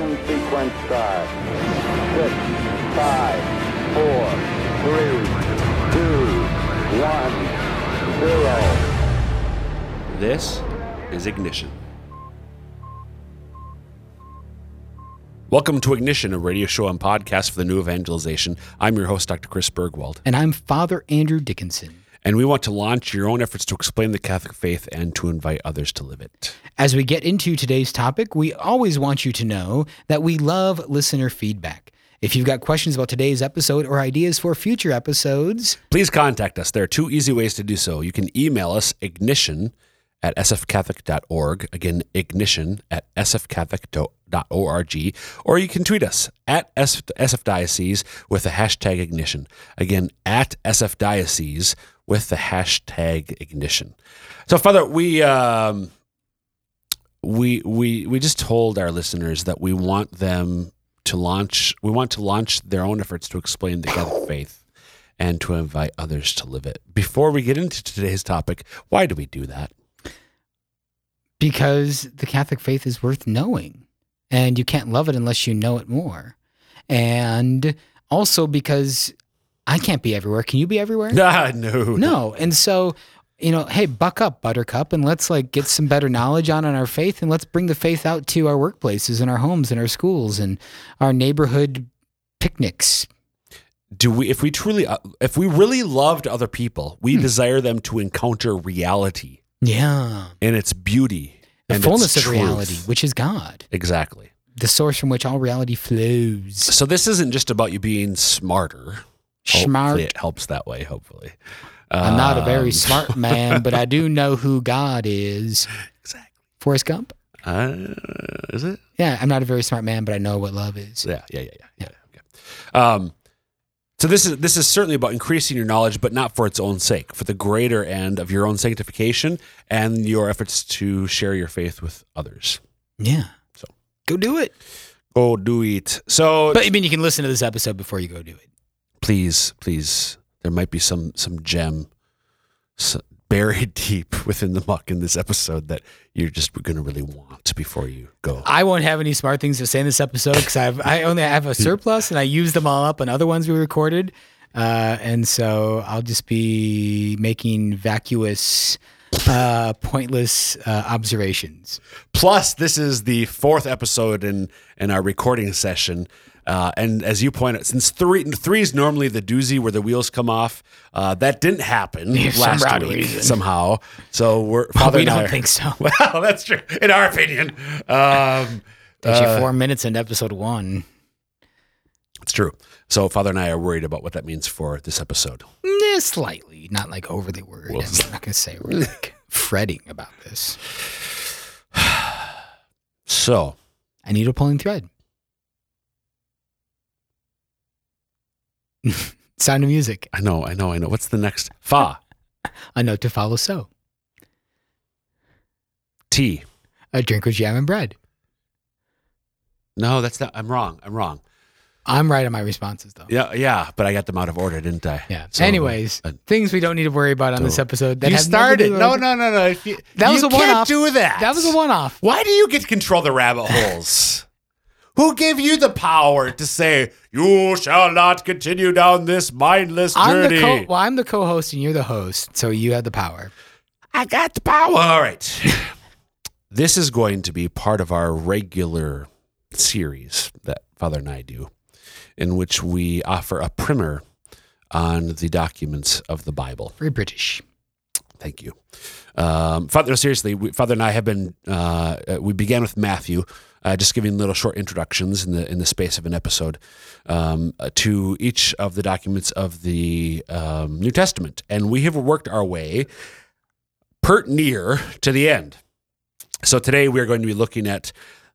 ignition sequence start. 6, 5, 4, 3, 2, 1, 0. This is Ignition. Welcome to Ignition, a radio show and podcast for the new evangelization. I'm your host, Dr. Chris Bergwald. And I'm Father Andrew Dickinson. And we want to launch your own efforts to explain the Catholic faith and to invite others to live it. As we get into today's topic, we always want you to know that we love listener feedback. If you've got questions about today's episode or ideas for future episodes, please contact us. There are two easy ways to do so. You can email us, ignition@sfcatholic.org. Again, ignition@sfcatholic.org. Or you can tweet us at SFDiocese with the hashtag ignition. Again, at SFDiocese with the hashtag ignition. So, Father, we just told our listeners that we want them to launch. We want to launch their own efforts to explain the Catholic faith and to invite others to live it. Before we get into today's topic, why do we do that? Because the Catholic faith is worth knowing, and you can't love it unless you know it more. And also because I can't be everywhere. Can you be everywhere? No. And so, hey, buck up, buttercup, and let's get some better knowledge on our faith, and let's bring the faith out to our workplaces and our homes and our schools and our neighborhood picnics. If we really loved other people, we desire them to encounter reality. Yeah. And its beauty. The fullness of reality, which is God. Exactly. The source from which all reality flows. So this isn't just about you being smarter. Hopefully it helps that way, hopefully. I'm not a very smart man, but I do know who God is. Exactly. Forrest Gump? Is it? Yeah, I'm not a very smart man, but I know what love is. Yeah. Okay. So this is certainly about increasing your knowledge, but not for its own sake, for the greater end of your own sanctification and your efforts to share your faith with others. Yeah. So go do it. Go do it. So, but you can listen to this episode before you go do it. Please. There might be some gem buried deep within the muck in this episode that you're just going to really want before you go. I won't have any smart things to say in this episode because I only have a surplus and I used them all up on other ones we recorded. And so I'll just be making vacuous, pointless observations. Plus, this is the fourth episode in our recording session. And as you point out, since three is normally the doozy where the wheels come off, that didn't happen last week somehow. So we don't think so. Well, that's true. In our opinion, actually 4 minutes into episode one. It's true. So Father and I are worried about what that means for this episode. Slightly, not overly worried. Well, I'm not going to say we're fretting about this. So I need a pulling thread. Sound of music. I know. What's the next? Fa. A note to follow so. Tea. A drink with jam and bread. No, that's not. I'm wrong. I'm right on my responses, though. Yeah, but I got them out of order, didn't I? Yeah. So, anyways, things we don't need to worry about on this episode. That you started. No. That was a one-off. You can't do that. That was a one-off. Why do you get to control the rabbit holes? Who gave you the power to say, you shall not continue down this mindless journey? I'm the co-host and you're the host, so you have the power. I got the power. All right. This is going to be part of our regular series that Father and I do, in which we offer a primer on the documents of the Bible. Very British. Thank you. Father, seriously, Father and I have been, we began with Matthew, just giving little short introductions in the space of an episode to each of the documents of the New Testament. And we have worked our way pert near to the end. So today we are going to be looking at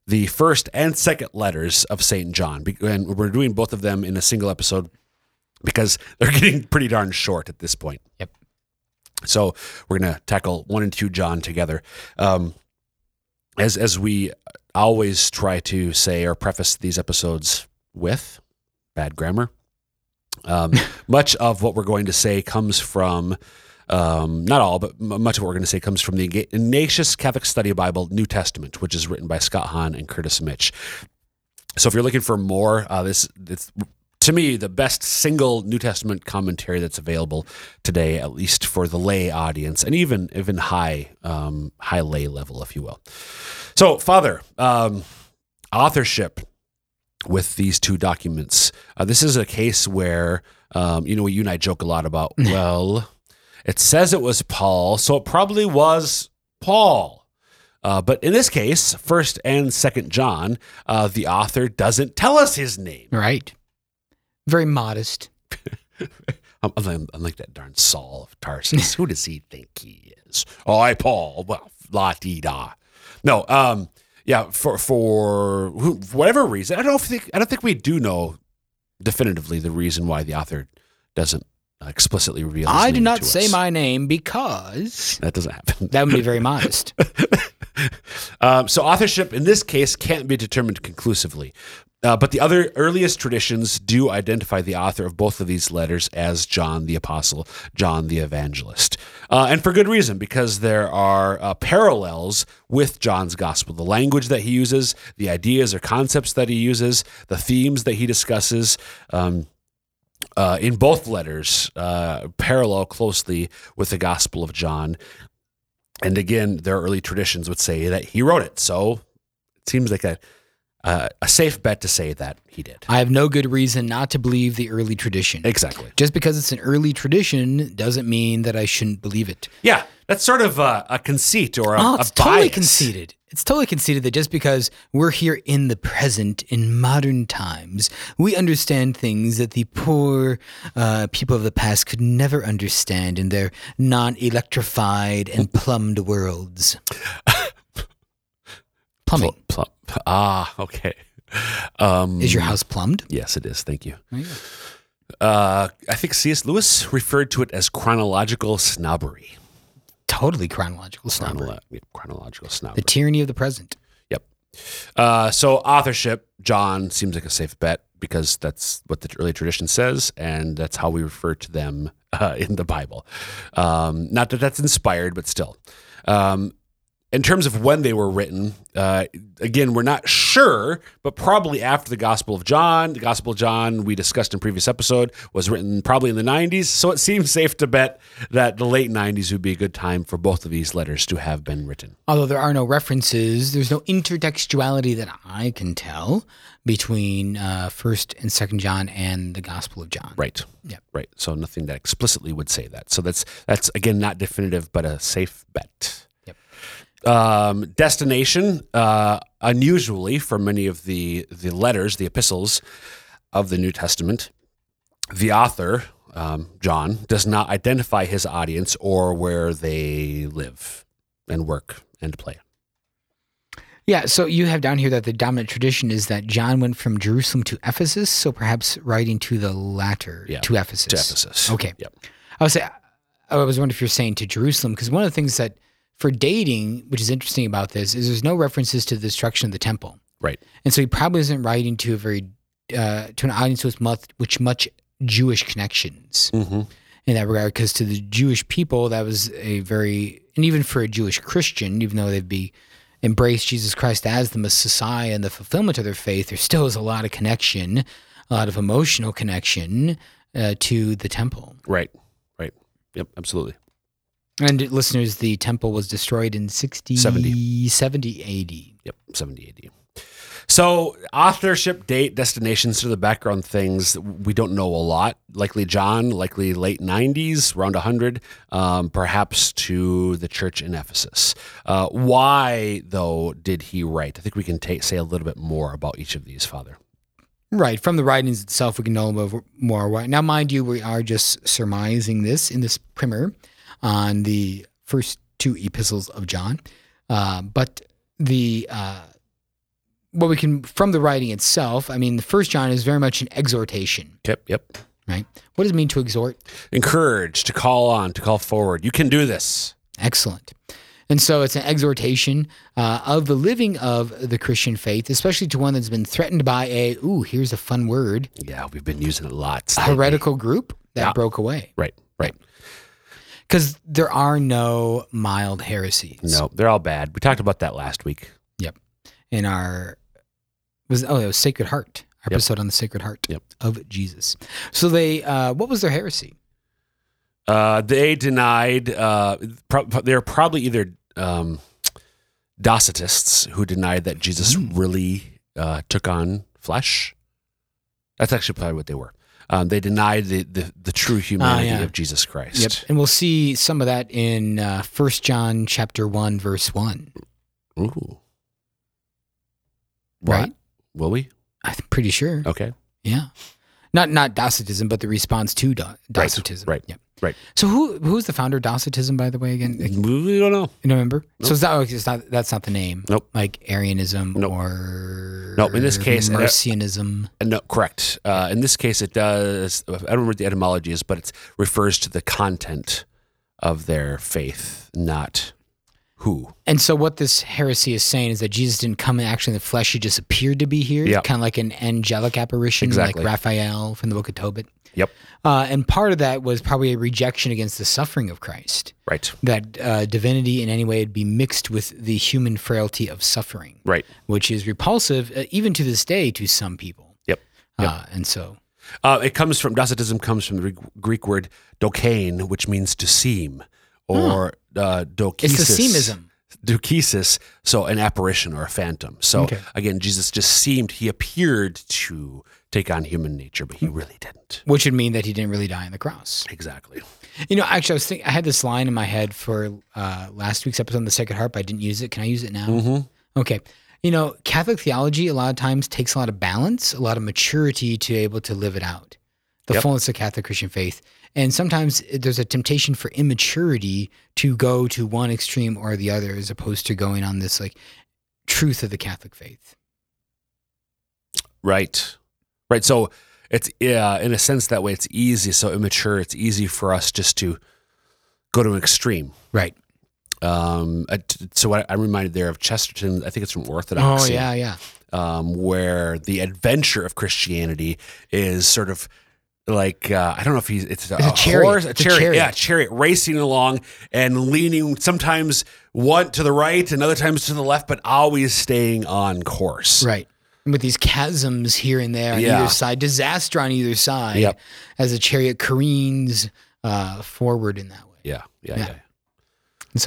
the first and second letters of St. John. And we're doing both of them in a single episode because they're getting pretty darn short at this point. Yep. So we're going to tackle 1 and 2 John together. As we always try to say or preface these episodes with bad grammar, much of what we're going to say comes from, not all, but much of what we're going to say comes from the Ignatius Catholic Study Bible New Testament, which is written by Scott Hahn and Curtis Mitch. So if you're looking for more, it's to me the best single New Testament commentary that's available today, at least for the lay audience, and even high lay level, if you will. So, Father, authorship with these two documents. This is a case where you and I joke a lot about. Well, it says it was Paul, so it probably was Paul. But in this case, 1st and 2nd John, the author doesn't tell us his name. Right. Very modest. Unlike that darn Saul of Tarsus. Who does he think he is? Oh, I, Paul. Well, la-dee-da. No, for whatever reason, I don't think we do know definitively the reason why the author doesn't explicitly reveal his name. I do not say my name because... That doesn't happen. That would be very modest. So authorship in this case can't be determined conclusively, but the other earliest traditions do identify the author of both of these letters as John the Apostle, John the Evangelist, and for good reason, because there are parallels with John's gospel. The language that he uses, the ideas or concepts that he uses, the themes that he discusses in both letters parallel closely with the Gospel of John. And again, their early traditions would say that he wrote it. So it seems like a safe bet to say that he did. I have no good reason not to believe the early tradition. Exactly. Just because it's an early tradition doesn't mean that I shouldn't believe it. Yeah, that's sort of a conceit or a bias. Totally conceited. It's totally conceited that just because we're here in the present, in modern times, we understand things that the poor people of the past could never understand in their non-electrified and plumbed worlds. Plumbing. Okay. Is your house plumbed? Yes, it is. Thank you. Oh, yeah. I think C.S. Lewis referred to it as chronological snobbery. Totally chronological snobbery. Chronological snobbery. The tyranny of the present. Yep. So authorship, John, seems like a safe bet because that's what the early tradition says, and that's how we refer to them in the Bible. Not that that's inspired, but still. In terms of when they were written, again, we're not sure, but probably after the Gospel of John. The Gospel of John, we discussed in a previous episode, was written probably in the 90s, so it seems safe to bet that the late 90s would be a good time for both of these letters to have been written. Although there are no references, there's no intertextuality that I can tell between 1st and 2nd John and the Gospel of John. Right. Yeah. Right. So nothing that explicitly would say that. So that's again, not definitive, but a safe bet. Destination, unusually for many of the letters, the epistles of the New Testament, the author, John, does not identify his audience or where they live and work and play. Yeah, so you have down here that the dominant tradition is that John went from Jerusalem to Ephesus, so perhaps writing to the latter, to Ephesus. To Ephesus. Okay. Yep. I was wondering if you're saying to Jerusalem, because one of the things that for dating, which is interesting about this, is there's no references to the destruction of the temple. Right. And so he probably isn't writing to an audience with much Jewish connections in that regard, because to the Jewish people, that was and even for a Jewish Christian, even though they'd be embraced Jesus Christ as the Messiah and the fulfillment of their faith, there still is a lot of connection, a lot of emotional connection to the temple. Right, right. Yep, absolutely. And listeners, the temple was destroyed in 70 AD. Yep, 70 AD. So authorship, date, destinations, sort of the background things, we don't know a lot. Likely John, likely late 90s, around 100, perhaps to the church in Ephesus. Why, though, did he write? I think we can say a little bit more about each of these, Father. Right. From the writings itself, we can know a little more. Now, mind you, we are just surmising this in this primer on the first two epistles of John. But from the writing itself, I mean, the first John is very much an exhortation. Yep. Right? What does it mean to exhort? Encourage, to call on, to call forward. You can do this. Excellent. And so it's an exhortation of the living of the Christian faith, especially to one that's been threatened by here's a fun word. Yeah, we've been using it a lot. A heretical group that broke away. Right. Because there are no mild heresies. No, they're all bad. We talked about that last week. Yep. In our It was Sacred Heart. Our episode on the Sacred Heart of Jesus. So they, what was their heresy? They denied. They're probably either Docetists who denied that Jesus really took on flesh. That's actually probably what they were. They denied the true humanity of Jesus Christ. Yep, and we'll see some of that in 1 John chapter 1, verse 1. Ooh. What? Right? Will we? I'm pretty sure. Okay. Yeah. Not Docetism, but the response to Docetism. Right. Yeah. Right. So who's the founder of Docetism, by the way, again? We don't know. You don't remember? Nope. So that's not the name. Nope. Like Arianism or... Nope. In this case... Marcionism. No, correct. In this case, it does... I don't remember what the etymology is, but it refers to the content of their faith, not... Who? And so what this heresy is saying is that Jesus didn't come actually in the flesh. He just appeared to be here, kind of like an angelic apparition, like Raphael from the Book of Tobit. Yep. And part of that was probably a rejection against the suffering of Christ. Right. That divinity in any way would be mixed with the human frailty of suffering. Right. Which is repulsive, even to this day, to some people. Yep. And so... Docetism comes from the Greek word dokein, which means to seem, or... dokesis. It's the seemism. Dokesis, so an apparition or a phantom. So again, Jesus just he appeared to take on human nature, but he really didn't. Which would mean that he didn't really die on the cross. Exactly. You know, actually, I had this line in my head for last week's episode on the Sacred Heart, but I didn't use it. Can I use it now? Mm-hmm. Okay. You know, Catholic theology a lot of times takes a lot of balance, a lot of maturity to be able to live it out. The fullness of Catholic Christian faith. And sometimes there's a temptation for immaturity to go to one extreme or the other, as opposed to going on this like truth of the Catholic faith. Right, right. So it's in a sense that way it's easy. So immature, it's easy for us just to go to an extreme. Right. So I'm reminded there of Chesterton. I think it's from Orthodoxy. Oh yeah. Where the adventure of Christianity is sort of. Like, I don't know if it's a chariot. Horse, a chariot. Yeah, a chariot racing along and leaning sometimes one to the right and other times to the left, but always staying on course. Right. And with these chasms here and there on either side, disaster on either side as the chariot careens forward in that way. Yeah. And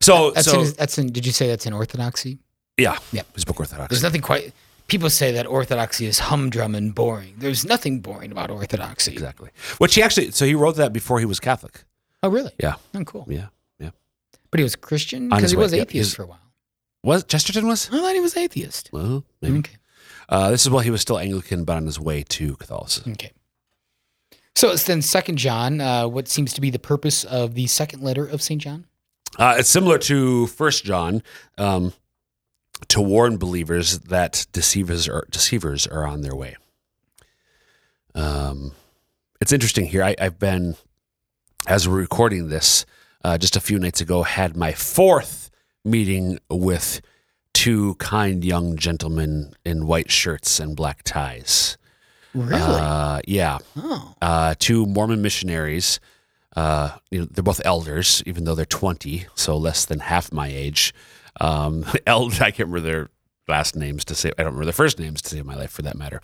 so did you say that's in Orthodoxy? Yeah. It's book Orthodoxy. There's nothing quite... People say that Orthodoxy is humdrum and boring. There's nothing boring about Orthodoxy. Exactly. Which he wrote that before he was Catholic. Oh, really? Yeah. Oh, cool. Yeah. But he was Christian? Because he was atheist for a while. Chesterton was? I thought he was atheist. Well, maybe. Okay. This is while he was still Anglican, but on his way to Catholicism. Okay. So it's then 2 John. What seems to be the purpose of the second letter of St. John? It's similar to 1 John. To warn believers that deceivers are on their way. It's interesting here. I've been, as we're recording this, just a few nights ago, had my 4th meeting with 2 kind young gentlemen in white shirts and black ties. Really? Yeah. Oh. 2 Mormon missionaries. They're both elders, even though they're 20, so less than half my age. I can't remember their last names to say. I don't remember their first names to save my life, for that matter.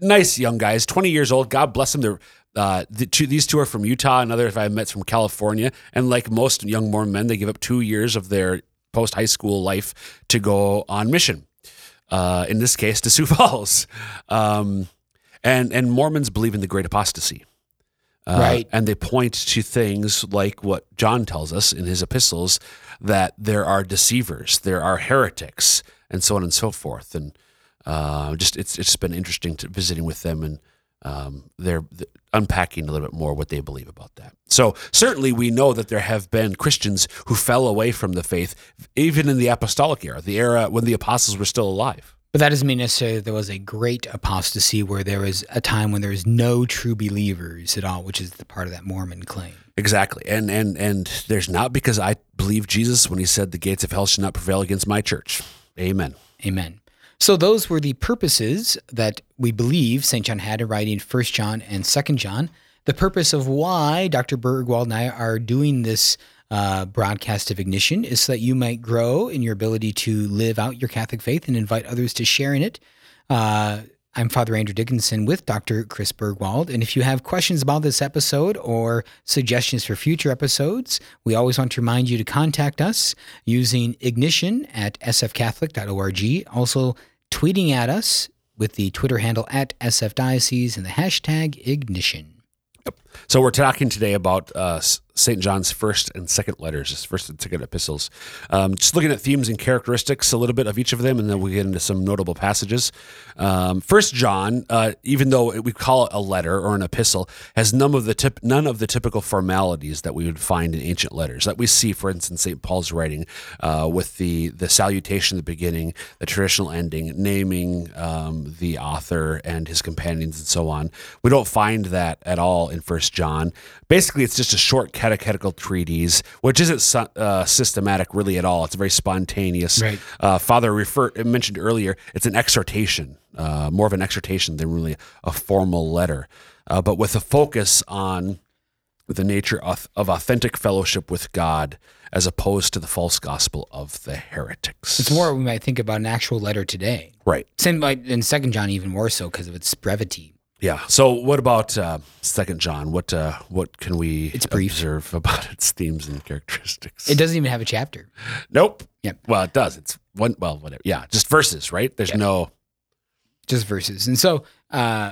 Nice young guys, 20 years old. God bless them. These 2 are from Utah. Another I met from California. And like most young Mormon men, they give up 2 years of their post high school life to go on mission. In this case, to Sioux Falls. And Mormons believe in the great apostasy. Right. And they point to things like what John tells us in his epistles, that there are deceivers, there are heretics, and so on and so forth. And it's been interesting visiting with them, and they're unpacking a little bit more what they believe about that. So certainly we know that there have been Christians who fell away from the faith, even in the apostolic era, the era when the apostles were still alive. But that doesn't mean necessarily that there was a great apostasy, where there was a time when there was no true believers at all, which is the part of that Mormon claim. Exactly. And there's not, because I believe Jesus when he said the gates of hell should not prevail against my church. Amen. So those were the purposes that we believe St. John had in writing 1 John and 2 John. The purpose of why Dr. Bergwald and I are doing this broadcast of Ignition is so that you might grow in your ability to live out your Catholic faith and invite others to share in it. I'm Father Andrew Dickinson with Dr. Chris Bergwald. And if you have questions about this episode or suggestions for future episodes, we always want to remind you to contact us using ignition@sfcatholic.org. Also tweeting at us with the Twitter handle @SFDiocese and the hashtag ignition. Yep. So we're talking today about St. John's first and second letters, his first and second epistles. Just looking at themes and characteristics a little bit of each of them, and then we'll get into some notable passages. First John, even though we call it a letter or an epistle, has none of the typical formalities that we would find in ancient letters. That we see, for instance, St. Paul's writing with the salutation at the beginning, the traditional ending, naming the author and his companions and so on. We don't find that at all in First John. Basically, it's just a short catechetical treatise, which isn't systematic really at all. It's very spontaneous. Right. Father mentioned earlier, it's an exhortation, more of an exhortation than really a formal letter, but with a focus on the nature of authentic fellowship with God as opposed to the false gospel of the heretics. It's more what we might think about an actual letter today. Right. In 2 John even more so because of its brevity. Yeah. So, what about 2 John? What can we observe about its themes and characteristics? It doesn't even have a chapter. Nope. Yep. Well, it does. It's one. Well, whatever. Yeah, just verses, right? There's no. Just verses, and so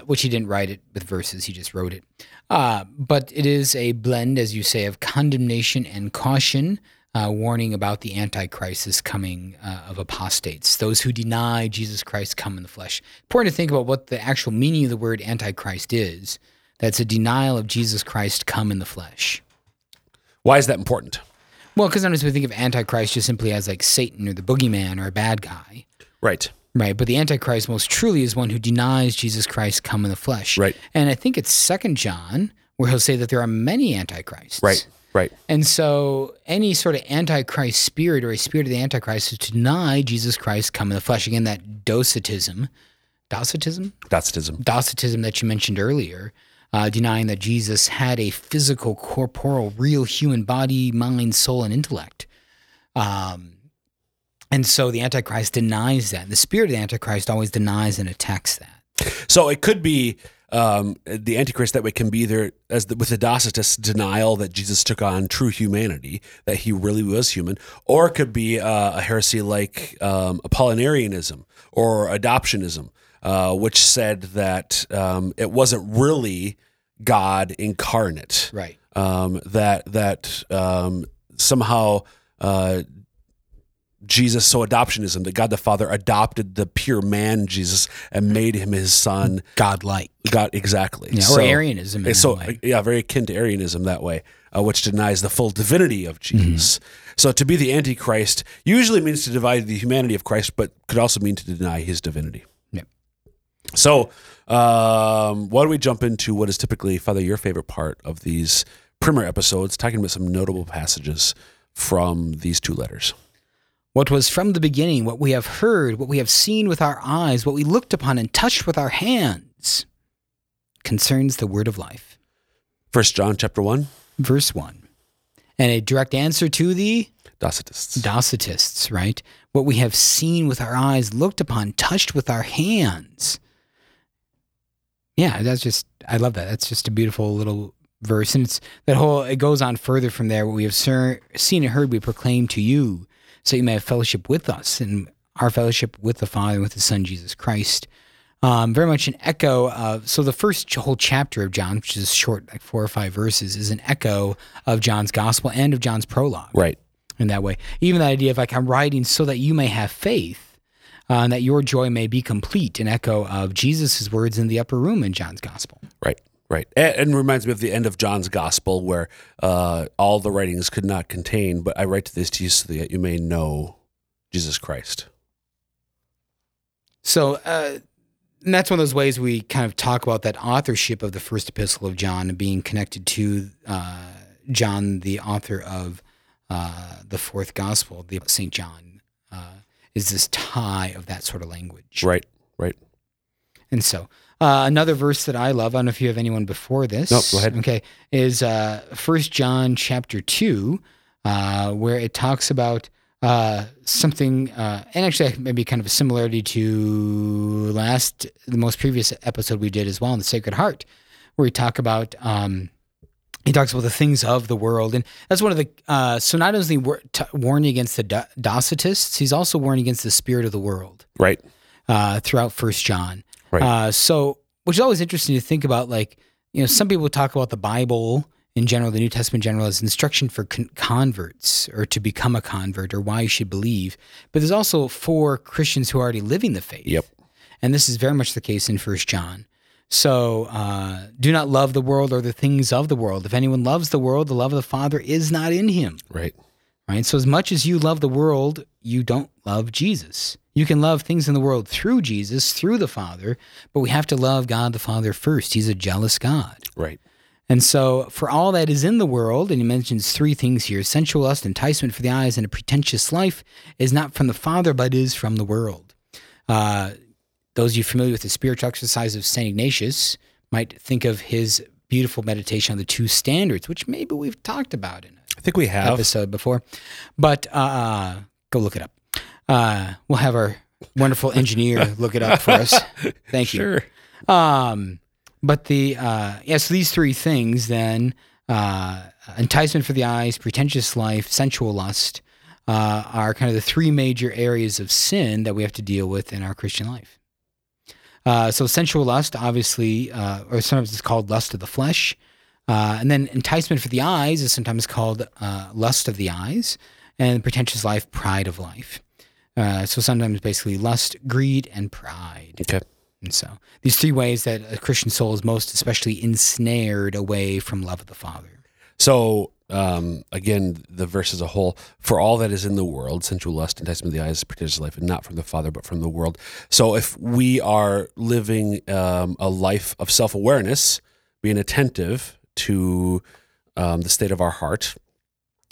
which he didn't write it with verses; he just wrote it. But it is a blend, as you say, of condemnation and caution, warning about the Antichrist's coming of apostates, those who deny Jesus Christ come in the flesh. Important to think about what the actual meaning of the word Antichrist is. That's a denial of Jesus Christ come in the flesh. Why is that important? Well, because sometimes we think of Antichrist just simply as like Satan or the boogeyman or a bad guy. Right. Right, but the Antichrist most truly is one who denies Jesus Christ come in the flesh. Right. And I think it's 2 John where he'll say that there are many Antichrists. Right. Right. And so any sort of antichrist spirit or a spirit of the antichrist is to deny Jesus Christ come in the flesh. Again, that Docetism that you mentioned earlier, denying that Jesus had a physical, corporal, real human body, mind, soul, and intellect. And so the Antichrist denies that. The spirit of the Antichrist always denies and attacks that. So it could be... the Antichrist that way can be there as with the Docetists' denial that Jesus took on true humanity, that he really was human, or it could be a heresy like Apollinarianism or Adoptionism, which said that it wasn't really God incarnate, right? That somehow. Jesus, so adoptionism, that God the Father adopted the pure man Jesus and made him his son. Godlike. God, exactly. Yeah, or Arianism. Yeah, very akin to Arianism that way, which denies the full divinity of Jesus. Mm-hmm. So to be the Antichrist usually means to divide the humanity of Christ, but could also mean to deny his divinity. Yeah. So why don't we jump into what is typically, Father, your favorite part of these primer episodes, talking about some notable passages from these two letters. What was from the beginning, what we have heard, what we have seen with our eyes, what we looked upon and touched with our hands, concerns the word of life. 1 John chapter 1. Verse 1. And a direct answer to the? Docetists, right? What we have seen with our eyes, looked upon, touched with our hands. Yeah, I love that. That's just a beautiful little verse. And it goes on further from there. What we have seen and heard, we proclaim to you. So you may have fellowship with us and our fellowship with the Father and with the Son, Jesus Christ. Very much an echo of, so the first whole chapter of John, which is short, like 4 or 5 verses, is an echo of John's gospel and of John's prologue. Right. In that way. Even the idea of like, I'm writing so that you may have faith and that your joy may be complete, an echo of Jesus' words in the upper room in John's gospel. Right. Right, and reminds me of the end of John's Gospel, where all the writings could not contain, but I write this to you so that you may know Jesus Christ. So, and that's one of those ways we kind of talk about that authorship of the first epistle of John and being connected to John, the author of the fourth Gospel, the St. John, is this tie of that sort of language. Right, right. And so... another verse that I love, I don't know if you have anyone before this. No, go ahead. Okay, is 1 John chapter 2, where it talks about and actually maybe kind of a similarity to the most previous episode we did as well on the Sacred Heart, where we talk about, he talks about the things of the world. And that's one of the, so not only is he warning against the Docetists, he's also warning against the spirit of the world. Right. Throughout 1 John. Right. So, which is always interesting to think about, like, you know, some people talk about the Bible in general, the New Testament in general, as instruction for converts or to become a convert or why you should believe. But there's also for Christians who are already living the faith. Yep. And this is very much the case in 1 John. So do not love the world or the things of the world. If anyone loves the world, the love of the Father is not in him. Right. Right. So as much as you love the world, you don't love Jesus. You can love things in the world through Jesus, through the Father, but we have to love God the Father first. He's a jealous God. Right. And so for all that is in the world, and he mentions three things here, sensual lust, enticement for the eyes, and a pretentious life is not from the Father, but is from the world. Those of you familiar with the spiritual exercise of St. Ignatius might think of his beautiful meditation on the two standards, which maybe we've talked about in an episode before. But go look it up. We'll have our wonderful engineer look it up for us. Thank you. Sure. But the so these three things then, enticement for the eyes, pretentious life, sensual lust, are kind of the three major areas of sin that we have to deal with in our Christian life. So sensual lust, obviously, or sometimes it's called lust of the flesh. And then enticement for the eyes is sometimes called lust of the eyes. And pretentious life, pride of life. So sometimes basically lust, greed, and pride. Okay. And so these three ways that a Christian soul is most especially ensnared away from love of the Father. So again, the verse as a whole, for all that is in the world, sensual lust, enticement of the eyes, pretentious life, and not from the Father, but from the world. So if we are living a life of self-awareness, being attentive to the state of our heart,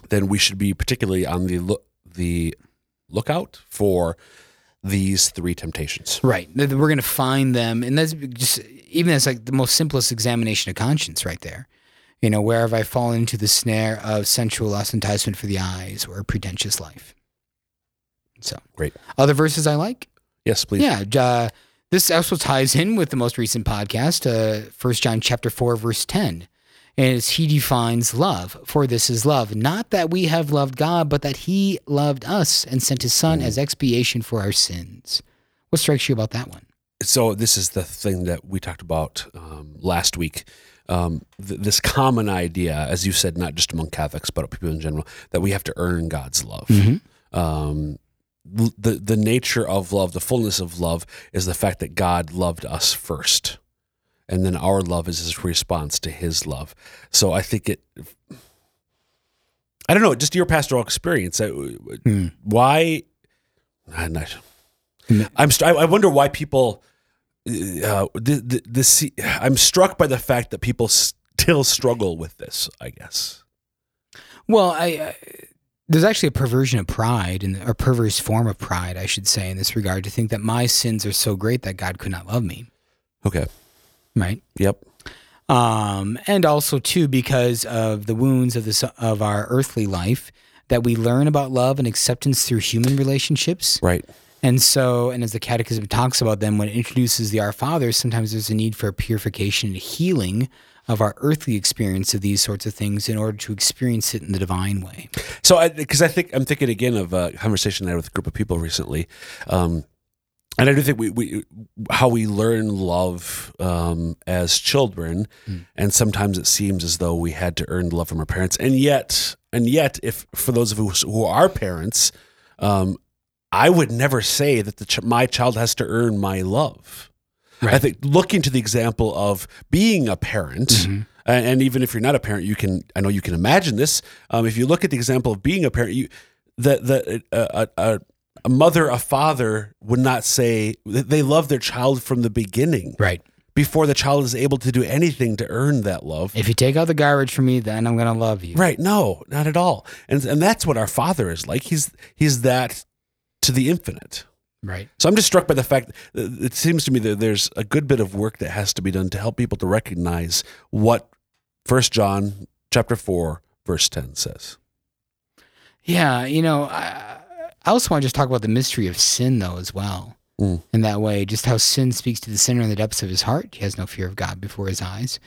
then we should be particularly on the lookout for these three temptations. Right. We're going to find them. And that's just, even that's like the most simplest examination of conscience right there. You know, where have I fallen into the snare of sensual lust, enticement for the eyes, or pretentious life? So, great. Other verses I like? Yes, please. Yeah, this also ties in with the most recent podcast, 1 John chapter 4, verse 10. And it's, he defines love, for this is love, not that we have loved God, but that he loved us and sent his Son as expiation for our sins. What strikes you about that one? So this is the thing that we talked about last week. This common idea, as you said, not just among Catholics, but people in general, that we have to earn God's love. Mm-hmm. The nature of love, the fullness of love, is the fact that God loved us first. And then our love is his response to his love. So I think I don't know, just your pastoral experience. I wonder why people... I'm struck by the fact that people still struggle with this, I guess. Well, there's actually a perversion of pride, or perverse form of pride, I should say, in this regard, to think that my sins are so great that God could not love me. Okay. Right? Yep. And also, too, because of the wounds of our earthly life, that we learn about love and acceptance through human relationships. Right. And so, and as the Catechism talks about them, when it introduces the Our Father, sometimes there's a need for a purification and healing of our earthly experience of these sorts of things in order to experience it in the divine way. So, because I'm thinking again of a conversation I had with a group of people recently, and I do think how we learn love as children, and sometimes it seems as though we had to earn love from our parents, and yet, if for those of us who are parents. I would never say that my child has to earn my love. Right. I think looking to the example of being a parent, mm-hmm. and even if you're not a parent, I know you can imagine this. If you look at the example of being a parent, a mother, a father would not say that they love their child from the beginning. Right. Before the child is able to do anything to earn that love. If you take out the garbage from me, then I'm going to love you. Right. No, not at all. And that's what our Father is like. He's that to the infinite. Right. So I'm just struck by the fact that it seems to me that there's a good bit of work that has to be done to help people to recognize what 1 John chapter 4, verse 10 says. Yeah, you know, I also want to just talk about the mystery of sin, though, as well. Mm. In that way, just how sin speaks to the sinner in the depths of his heart. He has no fear of God before his eyes.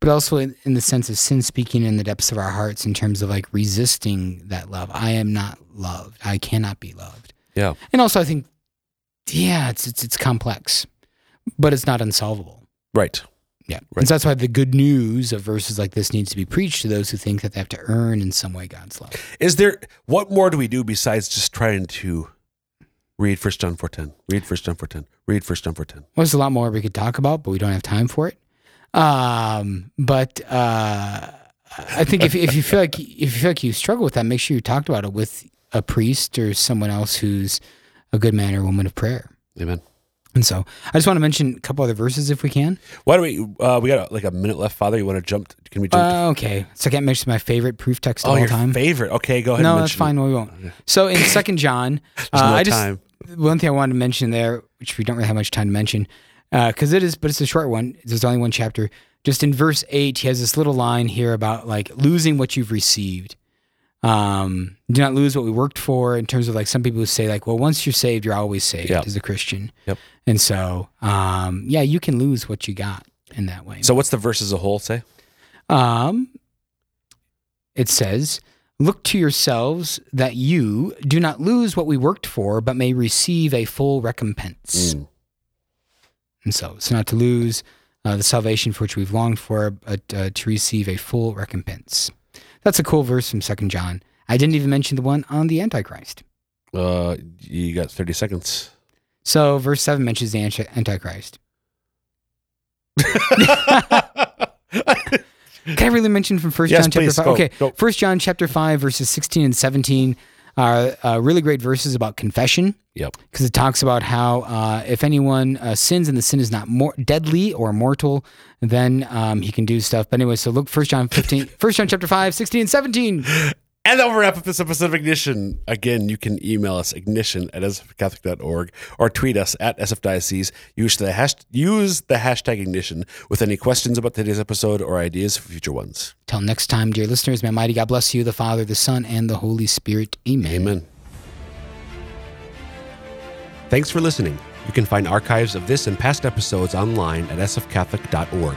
But also in the sense of sin speaking in the depths of our hearts in terms of like resisting that love. I am not loved. I cannot be loved. Yeah. And also I think, yeah, it's complex, but it's not unsolvable. Right. Yeah. Right. And so that's why the good news of verses like this needs to be preached to those who think that they have to earn in some way God's love. Is there, what more do we do besides just trying to read 1 John 4:10, read 1 John 4:10, read 1 John 4:10? Well, there's a lot more we could talk about, but we don't have time for it. But I think if you feel like you struggle with that, make sure you talked about it with a priest or someone else who's a good man or woman of prayer. Amen. And so I just want to mention a couple other verses if we can. Why don't we got like a minute left, Father. You want to jump? Can we jump? Okay. So I can't mention my favorite proof text of all time. Favorite. Okay, go ahead. No, and that's fine. It. We won't. So in 2 John, one thing I wanted to mention there, which we don't really have much time to mention, because it is, but it's a short one. There's only one chapter. Just in verse 8, he has this little line here about like losing what you've received. Do not lose what we worked for, in terms of like some people who say like, well, once you're saved, you're always saved as a Christian. Yep. And so, you can lose what you got in that way. So what's the verse as a whole say? It says, look to yourselves that you do not lose what we worked for, but may receive a full recompense. Mm. And so it's not to lose the salvation for which we've longed for, but to receive a full recompense. That's a cool verse from 2 John. I didn't even mention the one on the Antichrist. You got 30 seconds. So verse 7 mentions the Antichrist. Can I really mention from 1 John chapter 5? Okay, go. 1 John chapter 5, verses 16 and 17 are really great verses about confession. Yep. Because it talks about how if anyone sins and the sin is not deadly or mortal, then he can do stuff. But anyway, so look, 1 John chapter 5, 16 and 17. And that'll wrap up this episode of Ignition. Again, you can email us, ignition@sfcatholic.org, or tweet us at SFDiocese. Use the hashtag Ignition with any questions about today's episode or ideas for future ones. Till next time, dear listeners, may Almighty God bless you, the Father, the Son, and the Holy Spirit. Amen. Amen. Thanks for listening. You can find archives of this and past episodes online at sfcatholic.org.